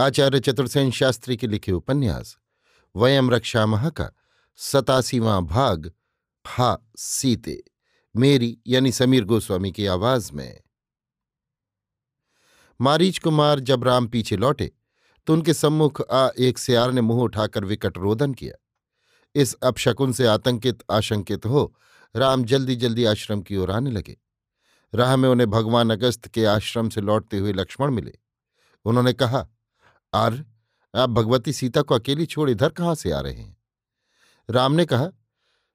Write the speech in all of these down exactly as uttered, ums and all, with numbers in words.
आचार्य चतुर्सेन शास्त्री के लिखे उपन्यास वयम रक्षा महा का सतासीवां भाग, हा सीते, मेरी यानी समीर गोस्वामी की आवाज में। मारीच कुमार जब राम पीछे लौटे तो उनके सम्मुख आ एक सियार ने मुंह उठाकर विकट रोदन किया। इस अपशकुन से आतंकित आशंकित हो राम जल्दी जल्दी आश्रम की ओर आने लगे। राह में उन्हें भगवान अगस्त के आश्रम से लौटते हुए लक्ष्मण मिले। उन्होंने कहा, आर्य, आप भगवती सीता को अकेली छोड़ इधर कहाँ से आ रहे हैं? राम ने कहा,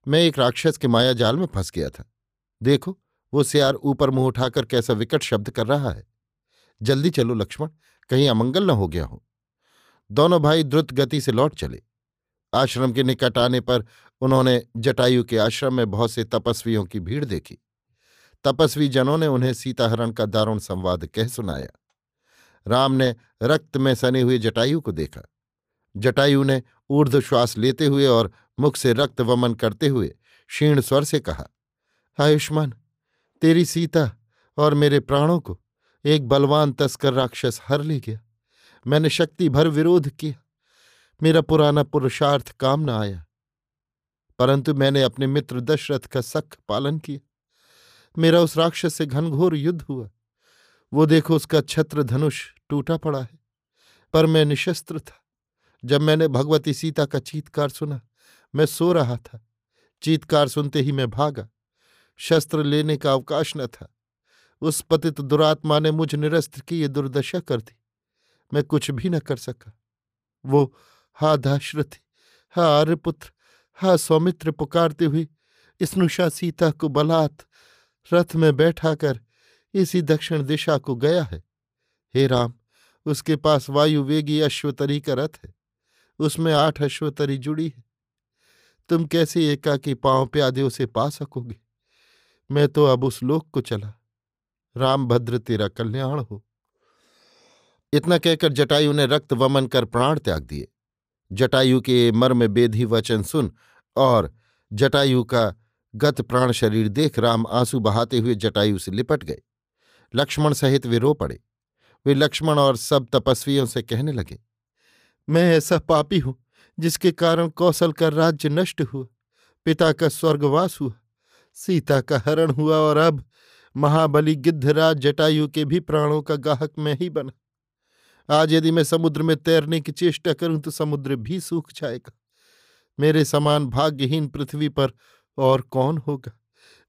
मैं एक राक्षस के माया जाल में फंस गया था। देखो, वो सियार ऊपर मुंह उठाकर कैसा विकट शब्द कर रहा है। जल्दी चलो लक्ष्मण, कहीं अमंगल न हो गया हो। दोनों भाई द्रुत गति से लौट चले। आश्रम के निकट आने पर उन्होंने जटायु के आश्रम में बहुत से तपस्वियों की भीड़ देखी। तपस्वी जनों ने उन्हें सीताहरण का दारुण संवाद कह सुनाया। राम ने रक्त में सने हुए जटायु को देखा। जटायु ने ऊर्ध्व श्वास लेते हुए और मुख से रक्त वमन करते हुए क्षीण स्वर से कहा, आयुष्मान, तेरी सीता और मेरे प्राणों को एक बलवान तस्कर राक्षस हर ले गया। मैंने शक्ति भर विरोध किया, मेरा पुराना पुरुषार्थ काम न आया, परंतु मैंने अपने मित्र दशरथ का सख्त पालन किया। मेरा उस राक्षस से घनघोर युद्ध हुआ। वो देखो, उसका छत्र धनुष टूटा पड़ा है, पर मैं निशस्त्र था। जब मैंने भगवती सीता का चीत्कार सुना, मैं सो रहा था। चीत्कार सुनते ही मैं भागा, शस्त्र लेने का अवकाश न था। उस पतित दुरात्मा ने मुझ निरस्त्र की ये दुर्दशा कर दी। मैं कुछ भी न कर सका। वो हा दाशरथी, हा आर्यपुत्र, हा सौमित्र पुकारते हुए स्नुषा सीता को बलात् रथ में बैठा कर इसी दक्षिण दिशा को गया है। हे राम, उसके पास वायुवेगी अश्वतरी का रथ है, उसमें आठ अश्वतरी जुड़ी है। तुम कैसे एकाकी पांव प्यादे उसे पा सकोगे? मैं तो अब उस लोक को चला। राम भद्र, तेरा कल्याण हो। इतना कहकर जटायु ने रक्त वमन कर प्राण त्याग दिए। जटायु के मर्म बेधी वचन सुन और जटायु का गत प्राण शरीर देख राम आंसू बहाते हुए जटायु से लिपट गए। लक्ष्मण सहित वे रो पड़े। वे लक्ष्मण और सब तपस्वियों से कहने लगे, मैं ऐसा पापी हूं जिसके कारण कौशल का राज्य नष्ट हुआ, पिता का स्वर्गवास हुआ, सीता का हरण हुआ, और अब महाबली गिद्धराज जटायु के भी प्राणों का गाहक मैं ही बना। आज यदि मैं समुद्र में तैरने की चेष्टा करूं तो समुद्र भी सूख जाएगा। मेरे समान भाग्यहीन पृथ्वी पर और कौन होगा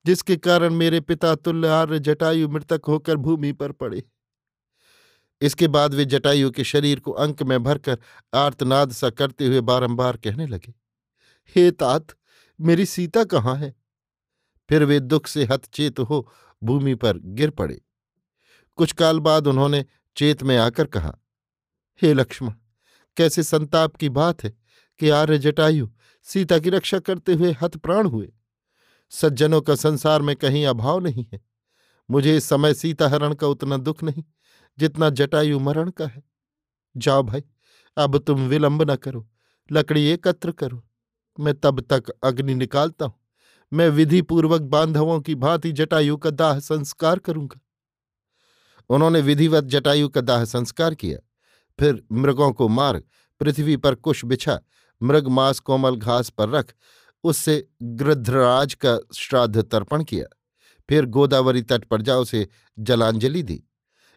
जिसके कारण मेरे पिता तुल्य आर्य जटायु मृतक होकर भूमि पर पड़े। इसके बाद वे जटायु के शरीर को अंक में भरकर आर्तनाद सा करते हुए बारंबार कहने लगे, हे तात, मेरी सीता कहाँ है? फिर वे दुख से हतचेत हो भूमि पर गिर पड़े। कुछ काल बाद उन्होंने चेत में आकर कहा, हे लक्ष्मण, कैसे संताप की बात है कि आर्य जटायु सीता की रक्षा करते हुए हतप्राण हुए। सज्जनों का संसार में कहीं अभाव नहीं है। मुझे इस समय सीताहरण का उतना दुख नहीं जितना जटायु मरण का है। जाओ भाई, अब तुम विलंब न करो, लकड़ी एकत्र करो, मैं तब तक अग्नि निकालता हूँ। मैं विधि पूर्वक बांधवों की भांति जटायु का दाह संस्कार करूंगा। उन्होंने विधिवत जटायु का दाह संस्कार किया। फिर मृगों को मार पृथ्वी पर कुश बिछा, मृग मांस कोमल घास पर रख उससे गृध्रराज का श्राद्ध तर्पण किया। फिर गोदावरी तट पर जा उसे जलांजलि दी।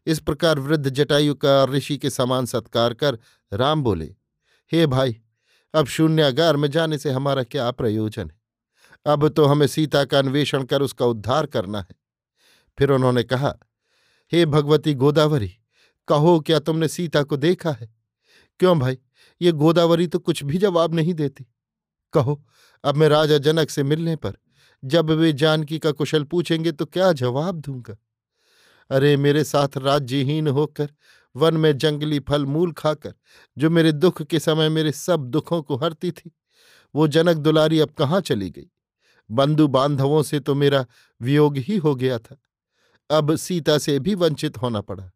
इस प्रकार वृद्ध जटायु का ऋषि के समान सत्कार कर राम बोले, हे भाई, अब शून्यागार में जाने से हमारा क्या प्रयोजन है, अब तो हमें सीता का अन्वेषण कर उसका उद्धार करना है। फिर उन्होंने कहा, हे भगवती गोदावरी, कहो क्या तुमने सीता को देखा है? क्यों भाई, ये गोदावरी तो कुछ भी जवाब नहीं देती। कहो, अब मैं राजा जनक से मिलने पर जब वे जानकी का कुशल पूछेंगे तो क्या जवाब दूंगा? अरे मेरे साथ राज्यहीन होकर वन में जंगली फल मूल खाकर जो मेरे दुख के समय मेरे सब दुखों को हरती थी, वो जनक दुलारी अब कहाँ चली गई? बंधु बांधवों से तो मेरा वियोग ही हो गया था, अब सीता से भी वंचित होना पड़ा।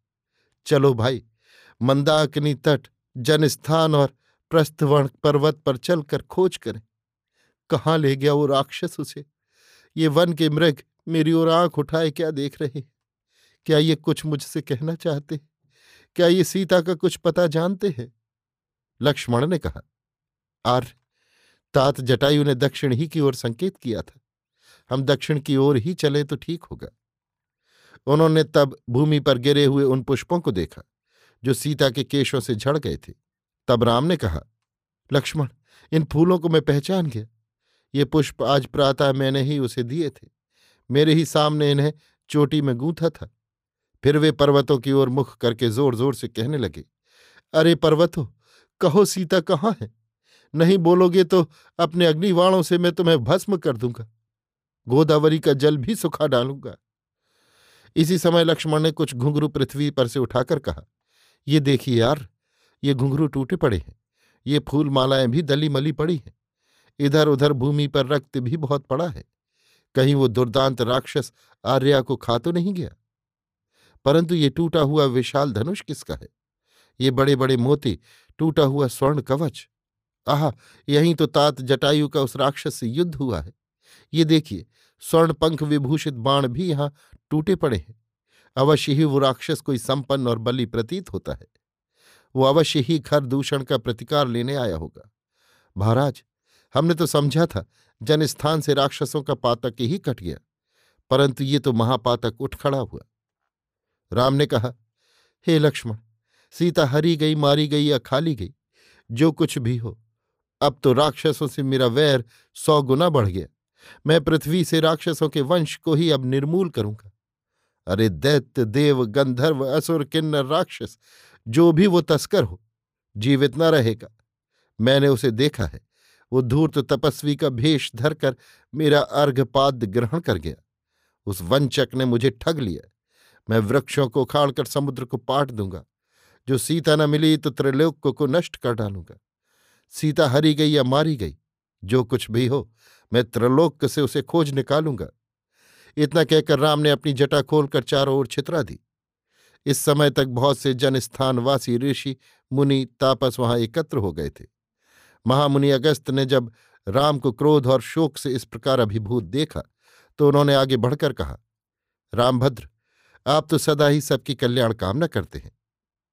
चलो भाई, मंदाकिनी तट, जनस्थान और प्रस्थवर्ण पर्वत पर चलकर खोज करें। कहाँ ले गया वो राक्षस उसे? ये वन के मृग मेरी ओर आंख उठाए क्या देख रहे? क्या ये कुछ मुझसे कहना चाहते? क्या ये सीता का कुछ पता जानते हैं? लक्ष्मण ने कहा, आर्य तात जटायु ने दक्षिण ही की ओर संकेत किया था, हम दक्षिण की ओर ही चले तो ठीक होगा। उन्होंने तब भूमि पर गिरे हुए उन पुष्पों को देखा जो सीता के केशों से झड़ गए थे। तब राम ने कहा, लक्ष्मण, इन फूलों को मैं पहचान गया। ये पुष्प आज प्रातः मैंने ही उसे दिए थे, मेरे ही सामने इन्हें चोटी में गूंथा था। फिर वे पर्वतों की ओर मुख करके जोर जोर से कहने लगे, अरे पर्वतों, कहो सीता कहाँ है? नहीं बोलोगे तो अपने अग्निवाणों से मैं तुम्हें भस्म कर दूंगा, गोदावरी का जल भी सुखा डालूंगा। इसी समय लक्ष्मण ने कुछ घुंघरू पृथ्वी पर से उठाकर कहा, ये देखिए यार, ये घुंघरू टूटे पड़े हैं, ये फूल मालाएं भी दली मली पड़ी हैं, इधर उधर भूमि पर रक्त भी बहुत पड़ा है, कहीं वो दुर्दांत राक्षस आर्या को खा तो नहीं गया? परंतु ये टूटा हुआ विशाल धनुष किसका है? ये बड़े बड़े मोती, टूटा हुआ स्वर्ण कवच, आह, यहीं तो तात जटायु का उस राक्षस से युद्ध हुआ है। ये देखिए, स्वर्ण पंख विभूषित बाण भी यहाँ टूटे पड़े हैं। अवश्य ही वो राक्षस कोई संपन्न और बली प्रतीत होता है, वो अवश्य ही खर दूषण का प्रतिकार लेने आया होगा। महाराज, हमने तो समझा था जनस्थान से राक्षसों का पातक ही कट गया, परंतु ये तो महापातक उठ खड़ा हुआ। राम ने कहा, हे लक्ष्मण, सीता हरी गई, मारी गई या खाली गई, जो कुछ भी हो, अब तो राक्षसों से मेरा वैर सौ गुना बढ़ गया। मैं पृथ्वी से राक्षसों के वंश को ही अब निर्मूल करूंगा। अरे दैत्य, देव, गंधर्व, असुर, किन्नर, राक्षस, जो भी वो तस्कर हो, जीवित न रहेगा। मैंने उसे देखा है, वो धूर्त तपस्वी का भेष धरकर मेरा अर्घपाद ग्रहण कर गया। उस वंचक ने मुझे ठग लिया। मैं वृक्षों को उखाड़कर समुद्र को पाट दूंगा, जो सीता न मिली तो त्रिलोक को, को नष्ट कर डालूंगा। सीता हरी गई या मारी गई, जो कुछ भी हो, मैं त्रिलोक से उसे खोज निकालूंगा। इतना कहकर राम ने अपनी जटा खोलकर चारों ओर छितरा दी। इस समय तक बहुत से जनस्थानवासी ऋषि मुनि तापस वहां एकत्र हो गए थे। महामुनि अगस्त ने जब राम को क्रोध और शोक से इस प्रकार अभिभूत देखा तो उन्होंने आगे बढ़कर कहा, रामभद्र, आप तो सदा ही सबकी कल्याण कामना करते हैं,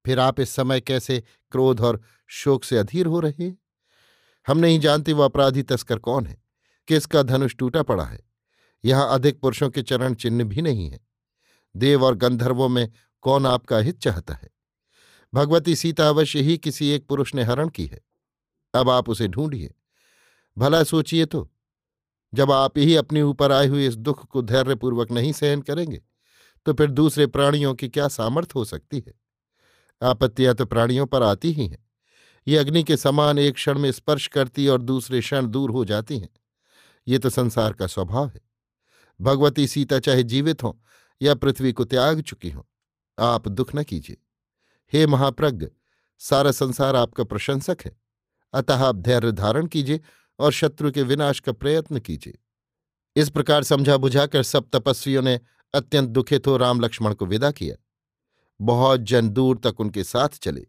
फिर आप इस समय कैसे क्रोध और शोक से अधीर हो रहे हैं? हम नहीं जानते वह अपराधी तस्कर कौन है, किसका धनुष टूटा पड़ा है। यहाँ अधिक पुरुषों के चरण चिन्ह भी नहीं है। देव और गंधर्वों में कौन आपका हित चाहता है? भगवती सीता अवश्य ही किसी एक पुरुष ने हरण की है। अब आप उसे ढूंढिए। भला सोचिए तो, जब आप ही अपने ऊपर आए हुए इस दुख को धैर्यपूर्वक नहीं सहन करेंगे तो फिर दूसरे प्राणियों की क्या सामर्थ्य हो सकती है? आपत्तियां तो प्राणियों पर आती ही हैं। ये अग्नि के समान एक क्षण में स्पर्श करती और दूसरे क्षण दूर हो जाती हैं। ये तो संसार का स्वभाव है। भगवती सीता चाहे जीवित हों या पृथ्वी को त्याग चुकी हों, आप दुख न कीजिए। हे महाप्रज्ञ, सारा संसार आपका प्रशंसक है, अतः आप धैर्य धारण कीजिए और शत्रु के विनाश का प्रयत्न कीजिए। इस प्रकार समझा बुझाकर सब तपस्वियों ने अत्यंत दुखित हो राम लक्ष्मण को विदा किया। बहुत जन दूर तक उनके साथ चले।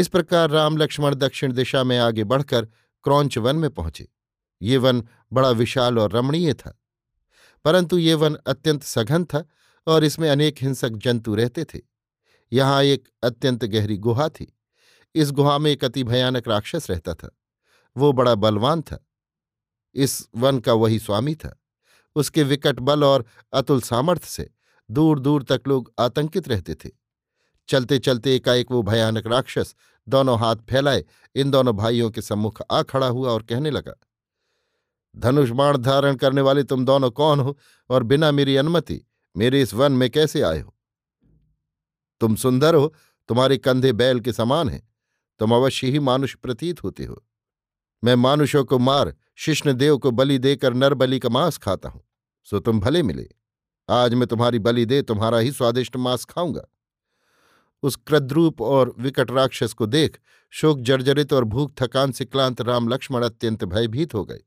इस प्रकार राम लक्ष्मण दक्षिण दिशा में आगे बढ़कर क्रौंच वन में पहुंचे। ये वन बड़ा विशाल और रमणीय था, परंतु ये वन अत्यंत सघन था और इसमें अनेक हिंसक जंतु रहते थे। यहाँ एक अत्यंत गहरी गुहा थी। इस गुहा में एक अति भयानक राक्षस रहता था। वो बड़ा बलवान था। इस वन का वही स्वामी था। उसके विकट बल और अतुल सामर्थ्य से दूर दूर तक लोग आतंकित रहते थे। चलते चलते एकाएक वो भयानक राक्षस दोनों हाथ फैलाए इन दोनों भाइयों के सम्मुख आ खड़ा हुआ और कहने लगा, धनुष बाण धारण करने वाले तुम दोनों कौन हो और बिना मेरी अनुमति मेरे इस वन में कैसे आए हो? तुम सुंदर हो, तुम्हारे कंधे बैल के समान हैं, तुम अवश्य ही मानुष प्रतीत होते हो। मैं मानुषों को मार शिष्णदेव को बलि देकर नरबलि का मांस खाता हूं, सो तुम भले मिले। आज मैं तुम्हारी बलि दे तुम्हारा ही स्वादिष्ट मांस खाऊंगा। उस क्रद्रूप और विकट राक्षस को देख शोक जर्जरित और भूख थकान से क्लांत राम लक्ष्मण अत्यंत भयभीत हो गए,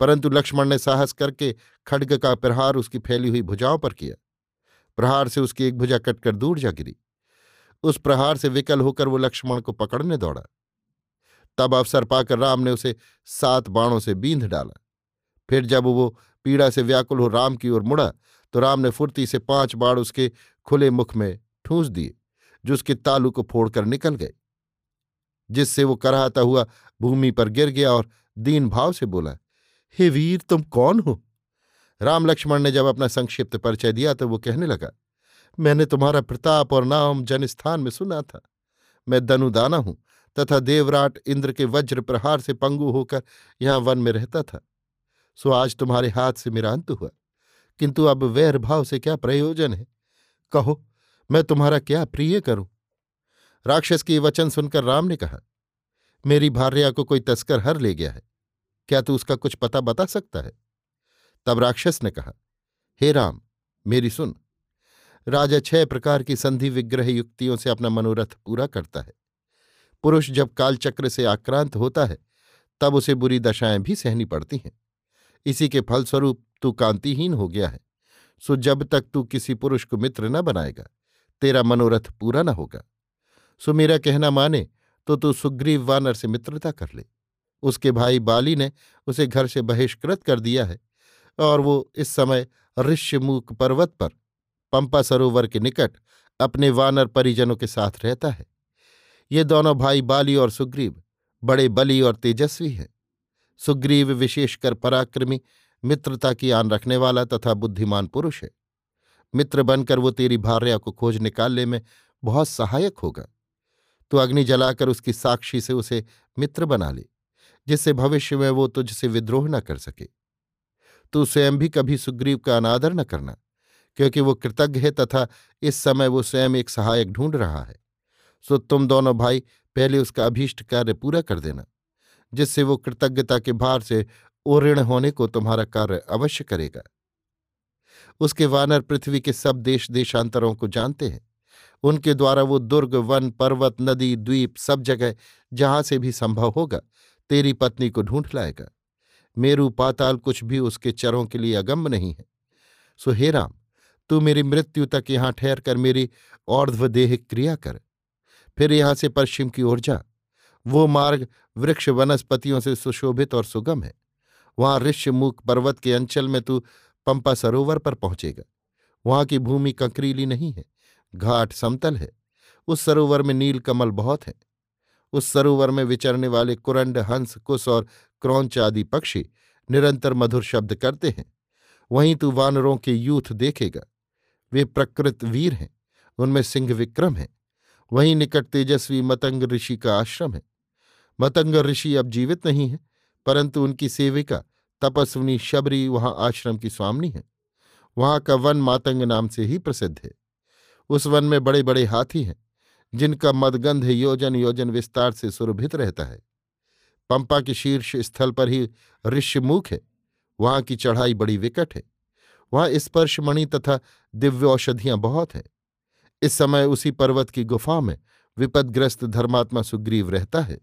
परंतु लक्ष्मण ने साहस करके खड्ग का प्रहार उसकी फैली हुई भुजाओं पर किया। प्रहार से उसकी एक भुजा कटकर दूर जा गिरी। उस प्रहार से विकल होकर वो लक्ष्मण को पकड़ने दौड़ा। तब अवसर पाकर राम ने उसे सात बाणों से बींध डाला। फिर जब वो पीड़ा से व्याकुल हो राम की ओर मुड़ा तो राम ने फुर्ती से पांच बाण उसके खुले मुख में ठूंस दिए जो उसके तालू को फोड़कर निकल गए, जिससे वो कराहता हुआ भूमि पर गिर गया और दीन भाव से बोला, हे वीर तुम कौन हो? राम लक्ष्मण ने जब अपना संक्षिप्त परिचय दिया तो वो कहने लगा, मैंने तुम्हारा प्रताप और नाम जनस्थान में सुना था। मैं दनुदाना हूं तथा देवराट इंद्र के वज्र प्रहार से पंगु होकर यहां वन में रहता था, सो आज तुम्हारे हाथ से मेरा अंत हुआ, किंतु अब वैर भाव से क्या प्रयोजन है? कहो, मैं तुम्हारा क्या प्रिय करूं? राक्षस के वचन सुनकर राम ने कहा, मेरी भार्या को कोई तस्कर हर ले गया है, क्या तू उसका कुछ पता बता सकता है? तब राक्षस ने कहा, हे राम मेरी सुन, राजा छह प्रकार की संधि विग्रह युक्तियों से अपना मनोरथ पूरा करता है। पुरुष जब कालचक्र से आक्रांत होता है तब उसे बुरी दशाएं भी सहनी पड़ती हैं। इसी के फलस्वरूप तू कांतिहीन हो गया है, सो जब तक तू किसी पुरुष को मित्र न बनाएगा तेरा मनोरथ पूरा न होगा। सो मेरा कहना माने तो तू सुग्रीव वानर से मित्रता कर ले। उसके भाई बाली ने उसे घर से बहिष्कृत कर दिया है और वो इस समय ऋष्यमूक पर्वत पर पंपा सरोवर के निकट अपने वानर परिजनों के साथ रहता है। ये दोनों भाई बाली और सुग्रीव बड़े बली और तेजस्वी हैं। सुग्रीव विशेषकर पराक्रमी, मित्रता की आन रखने वाला तथा बुद्धिमान पुरुष है। मित्र बनकर वो तेरी भार्या को खोज निकालने में बहुत सहायक होगा। तू अग्नि जलाकर उसकी साक्षी से उसे मित्र बना ले, जिससे भविष्य में वो तुझसे विद्रोह न कर सके। तू स्वयं भी कभी सुग्रीव का अनादर न करना, क्योंकि वो कृतज्ञ है तथा इस समय वो स्वयं एक सहायक ढूंढ रहा है। सो तुम दोनों भाई पहले उसका अभीष्ट कार्य पूरा कर देना, जिससे वो कृतज्ञता के भार से ओऋण होने को तुम्हारा कार्य अवश्य करेगा। उसके वानर पृथ्वी के सब देश देशांतरों को जानते हैं। उनके द्वारा वो दुर्ग, वन, पर्वत, नदी, द्वीप, सब जगह जहां से भी संभव होगा तेरी पत्नी को ढूंढ लाएगा। मेरू पाताल कुछ भी उसके चरों के लिए अगम्य नहीं है। सो हे राम, तू मेरी मृत्यु तक यहाँ ठहर कर मेरी और्ध्वदेहिक क्रिया कर, फिर यहाँ से पश्चिम की ओर जा। वो मार्ग वृक्ष वनस्पतियों से सुशोभित और सुगम है। वहाँ ऋष्यमूक पर्वत के अंचल में तू पंपा सरोवर पर पहुंचेगा। वहाँ की भूमि कंकरीली नहीं है, घाट समतल है। उस सरोवर में नील कमल बहुत है। उस सरोवर में विचरने वाले कुरंड, हंस, कुस और क्रौंच आदि पक्षी निरंतर मधुर शब्द करते हैं। वहीं तू वानरों के यूथ देखेगा, वे प्रकृत वीर हैं, उनमें सिंह विक्रम है। वहीं निकट तेजस्वी मतंग ऋषि का आश्रम है। मतंग ऋषि अब जीवित नहीं है, परंतु उनकी सेविका तपस्विनी शबरी वहां आश्रम की स्वामिनी है। वहां का वन मातंग नाम से ही प्रसिद्ध है। उस वन में बड़े बड़े हाथी हैं, जिनका मदगंध योजन योजन विस्तार से सुरभित रहता है। पंपा के शीर्ष स्थल पर ही ऋष्यमूक है। वहां की चढ़ाई बड़ी विकट है। वहां स्पर्शमणि तथा दिव्यौषधियां बहुत हैं। इस समय उसी पर्वत की गुफा में विपदग्रस्त धर्मात्मा सुग्रीव रहता है।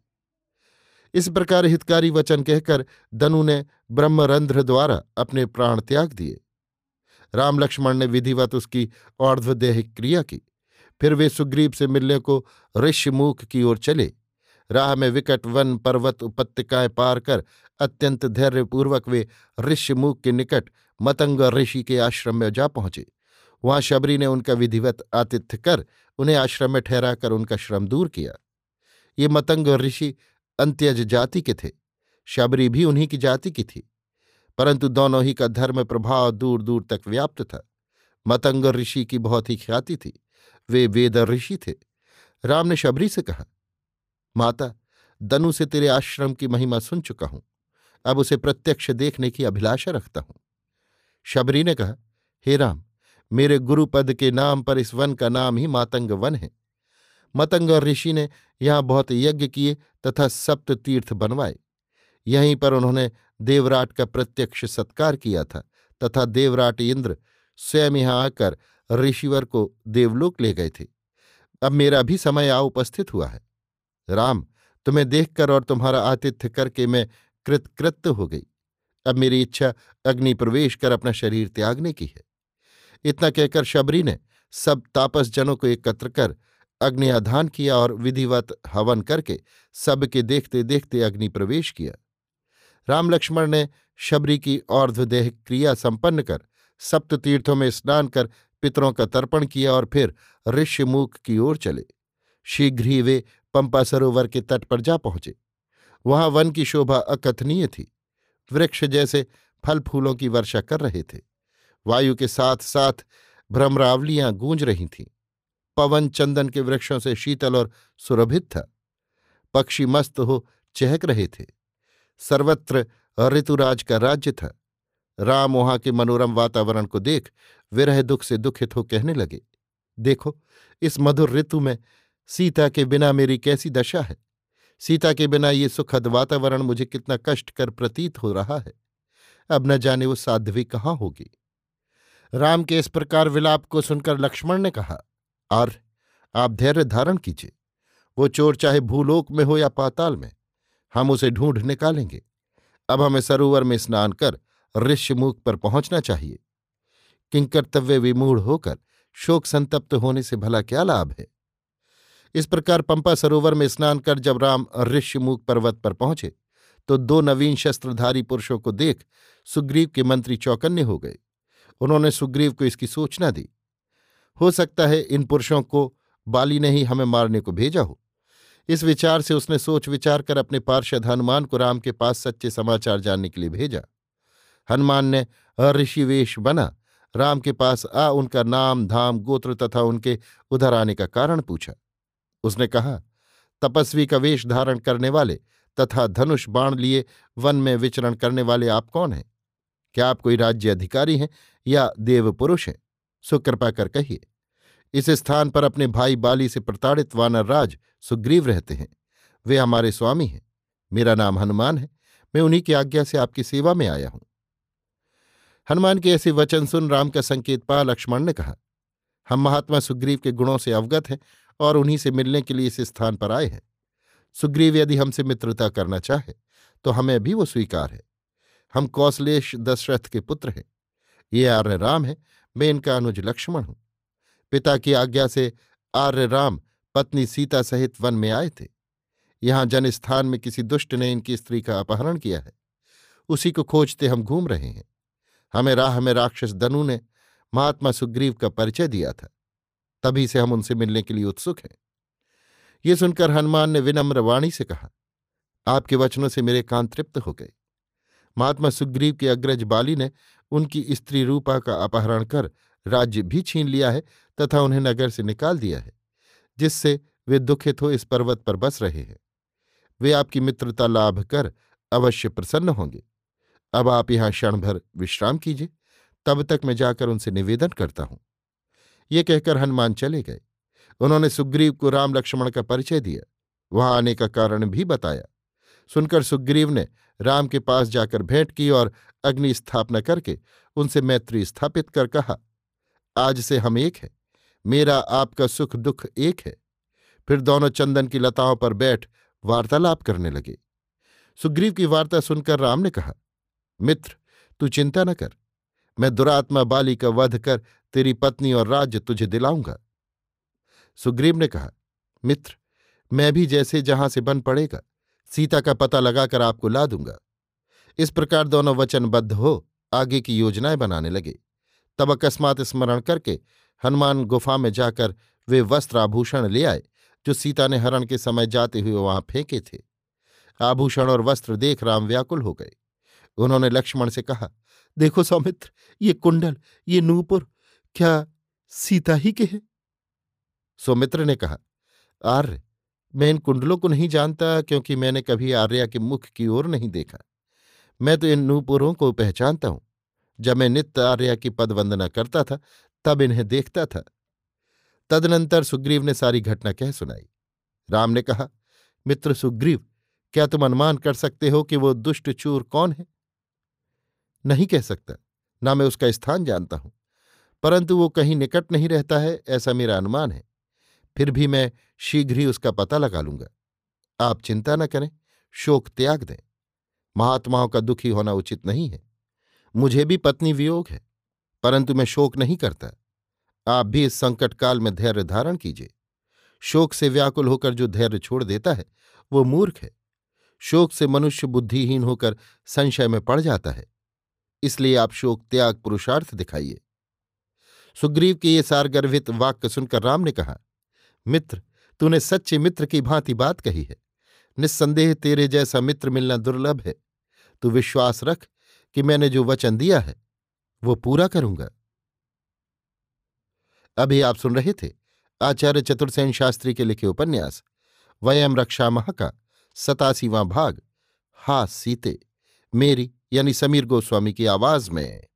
इस प्रकार हितकारी वचन कहकर दनु ने ब्रह्मरंध्र द्वारा अपने प्राण त्याग दिए। राम लक्ष्मण ने विधिवत उसकी और्ध्वदेहिक क्रिया की। फिर वे सुग्रीव से मिलने को ऋष्यमूक की ओर चले। राह में विकट वन, पर्वत, उपत्यकाएं पार कर अत्यंत धैर्यपूर्वक वे ऋष्यमूक के निकट मतंग ऋषि के आश्रम में जा पहुंचे। वहां शबरी ने उनका विधिवत आतिथ्य कर उन्हें आश्रम में ठहरा कर उनका श्रम दूर किया। ये मतंग ऋषि अंत्यज जाति के थे। शबरी भी उन्हीं की जाति की थी, परंतु दोनों ही का धर्म प्रभाव दूर दूर तक व्याप्त था। मतंग ऋषि की बहुत ही ख्याति थी, वे वेद ऋषि थे। राम ने शबरी से कहा, माता, दनु से तेरे आश्रम की महिमा सुन चुका हूं, अब उसे प्रत्यक्ष देखने की अभिलाषा रखता हूं। शबरी ने कहा, हे राम, मेरे गुरुपद के नाम पर इस वन का नाम ही मातंग वन है। मतंग और ऋषि ने यहाँ बहुत यज्ञ किए तथा सप्त तीर्थ बनवाए। यहीं पर उन्होंने देवराट का प्रत्यक्ष सत्कार किया था तथा देवराट इंद्र स्वयं यहाँ आकर ऋषिवर को देवलोक ले गए थे। अब मेरा भी समय आ उपस्थित हुआ है। राम, तुम्हें देखकर और तुम्हारा आतिथ्य करके मैं कृतकृत्य हो गई। अब मेरी इच्छा अग्नि प्रवेश कर अपना शरीर त्यागने की है। इतना कहकर शबरी ने सब तापस जनों को एकत्र कर अग्नियाधान किया और विधिवत हवन करके सबके देखते देखते अग्नि प्रवेश किया। राम लक्ष्मण ने शबरी की और्ध्वदेह क्रिया संपन्न कर सप्त तीर्थों में स्नान कर पितरों का तर्पण किया और फिर ऋष्यमूक की ओर चले। शीघ्र ही वे पंपा सरोवर के तट पर जा पहुंचे। वहां वन की शोभा अकथनीय थी। वृक्ष जैसे फल फूलों की वर्षा कर रहे थे। वायु के साथ साथ भ्रमरावलियां गूंज रही थीं। पवन चंदन के वृक्षों से शीतल और सुरभित था। पक्षी मस्त हो चहक रहे थे। सर्वत्र ऋतुराज का राज्य था। राम वहां के मनोरम वातावरण को देख विरह दुख से दुखित हो कहने लगे, देखो, इस मधुर ऋतु में सीता के बिना मेरी कैसी दशा है। सीता के बिना ये सुखद वातावरण मुझे कितना कष्टकर प्रतीत हो रहा है। अब न जाने वो साध्वी कहाँ होगी। राम के इस प्रकार विलाप को सुनकर लक्ष्मण ने कहा, आर्य, आप धैर्य धारण कीजिए। वो चोर चाहे भूलोक में हो या पाताल में, हम उसे ढूंढ निकालेंगे। अब हमें सरोवर में स्नान कर ऋष्यमूक पर पहुंचना चाहिए। किंकर्तव्य विमूढ़ होकर शोक संतप्त होने से भला क्या लाभ है। इस प्रकार पंपा सरोवर में स्नान कर जब राम ऋष्यमूक पर्वत पर पहुंचे तो दो नवीन शस्त्रधारी पुरुषों को देख सुग्रीव के मंत्री चौकन्ने हो गए। उन्होंने सुग्रीव को इसकी सूचना दी, हो सकता है इन पुरुषों को बाली ने ही हमें मारने को भेजा हो। इस विचार से उसने सोच विचार कर अपने पार्षद हनुमान को राम के पास सच्चे समाचार जानने के लिए भेजा। हनुमान ने ऋषिवेश बना राम के पास आ उनका नाम, धाम, गोत्र तथा उनके उधर आने का कारण पूछा। उसने कहा, तपस्वी का वेश धारण करने वाले तथा धनुष बाण लिए वन में विचरण करने वाले आप कौन हैं? क्या आप कोई राज्य अधिकारी हैं या देव पुरुष हैं? सो कृपा कर कहिए। इस स्थान पर अपने भाई बाली से प्रताड़ित वानर राज सुग्रीव रहते हैं। वे हमारे स्वामी हैं। मेरा नाम हनुमान है। मैं उन्हीं की आज्ञा से आपकी सेवा में आया हूं। हनुमान के ऐसे वचन सुन राम का संकेत पा लक्ष्मण ने कहा, हम महात्मा सुग्रीव के गुणों से अवगत हैं और उन्हीं से मिलने के लिए इस स्थान पर आए हैं। सुग्रीव यदि हमसे मित्रता करना चाहे तो हमें भी वो स्वीकार है। हम कौशलेश दशरथ के पुत्र हैं। ये आर्य राम है, मैं इनका अनुज लक्ष्मण हूं। पिता की आज्ञा से आर्य राम पत्नी सीता सहित वन में आए थे। यहां जनस्थान में किसी दुष्ट ने इनकी स्त्री का अपहरण किया है। उसी को खोजते हम घूम रहे हैं। हमें राह में राक्षस दनु ने महात्मा सुग्रीव का परिचय दिया था। तभी से हम उनसे मिलने के लिए उत्सुक हैं। ये सुनकर हनुमान ने विनम्र वाणी से कहा, आपके वचनों से मेरे कान तृप्त हो गए। महात्मा सुग्रीव के अग्रज बाली ने उनकी स्त्री रूपा का अपहरण कर राज्य भी छीन लिया है तथा उन्हें नगर से निकाल दिया है, जिससे वे दुखित हो इस पर्वत पर बस रहे हैं। वे आपकी मित्रता लाभ कर अवश्य प्रसन्न होंगे। अब आप यहाँ क्षण भर विश्राम कीजिए, तब तक मैं जाकर उनसे निवेदन करता हूँ। ये कहकर हनुमान चले गए। उन्होंने सुग्रीव को राम लक्ष्मण का परिचय दिया, वहां आने का कारण भी बताया। सुनकर सुग्रीव ने राम के पास जाकर भेंट की और अग्नि स्थापना करके उनसे मैत्री स्थापित कर कहा, आज से हम एक हैं। मेरा आपका सुख दुख एक है। फिर दोनों चंदन की लताओं पर बैठ वार्तालाप करने लगे। सुग्रीव की वार्ता सुनकर राम ने कहा, मित्र, तू चिंता न कर। मैं दुरात्मा बाली का वध कर तेरी पत्नी और राज्य तुझे दिलाऊंगा। सुग्रीव ने कहा, मित्र, मैं भी जैसे जहां से बन पड़ेगा सीता का पता लगाकर आपको ला दूंगा। इस प्रकार दोनों वचनबद्ध हो आगे की योजनाएं बनाने लगे। तब अकस्मात स्मरण करके हनुमान गुफा में जाकर वे वस्त्र आभूषण ले आए जो सीता ने हरण के समय जाते हुए वहां फेंके थे। आभूषण और वस्त्र देख राम व्याकुल हो गए। उन्होंने लक्ष्मण से कहा, देखो सौमित्र, ये कुंडल, ये नूपुर क्या सीता ही के हैं? सुमित्र ने कहा, आर्य, मैं इन कुंडलों को नहीं जानता क्योंकि मैंने कभी आर्या के मुख की ओर नहीं देखा। मैं तो इन नूपुरों को पहचानता हूं। जब मैं नित्य आर्या की पद वंदना करता था तब इन्हें देखता था। तदनंतर सुग्रीव ने सारी घटना कह सुनाई। राम ने कहा, मित्र सुग्रीव, क्या तुम अनुमान कर सकते हो कि वो दुष्ट चूर कौन है? नहीं कह सकता, ना मैं उसका स्थान जानता हूं, परंतु वो कहीं निकट नहीं रहता है, ऐसा मेरा अनुमान है। फिर भी मैं शीघ्र ही उसका पता लगा लूंगा। आप चिंता न करें, शोक त्याग दें। महात्माओं का दुखी होना उचित नहीं है। मुझे भी पत्नी वियोग है, परंतु मैं शोक नहीं करता। आप भी इस संकट काल में धैर्य धारण कीजिए। शोक से व्याकुल होकर जो धैर्य छोड़ देता है वो मूर्ख है। शोक से मनुष्य बुद्धिहीन होकर संशय में पड़ जाता है। इसलिए आप शोक त्याग पुरुषार्थ दिखाइए। सुग्रीव के ये सारगर्भित वाक्य सुनकर राम ने कहा, मित्र, तूने सच्चे मित्र की भांति बात कही है। निस्संदेह तेरे जैसा मित्र मिलना दुर्लभ है। तू विश्वास रख कि मैंने जो वचन दिया है वो पूरा करूंगा। अभी आप सुन रहे थे आचार्य चतुर्सेन शास्त्री के लिखे उपन्यास वयम रक्षा महा का सतासीवां भाग, हा सीते, मेरी यानी समीर गोस्वामी की आवाज में।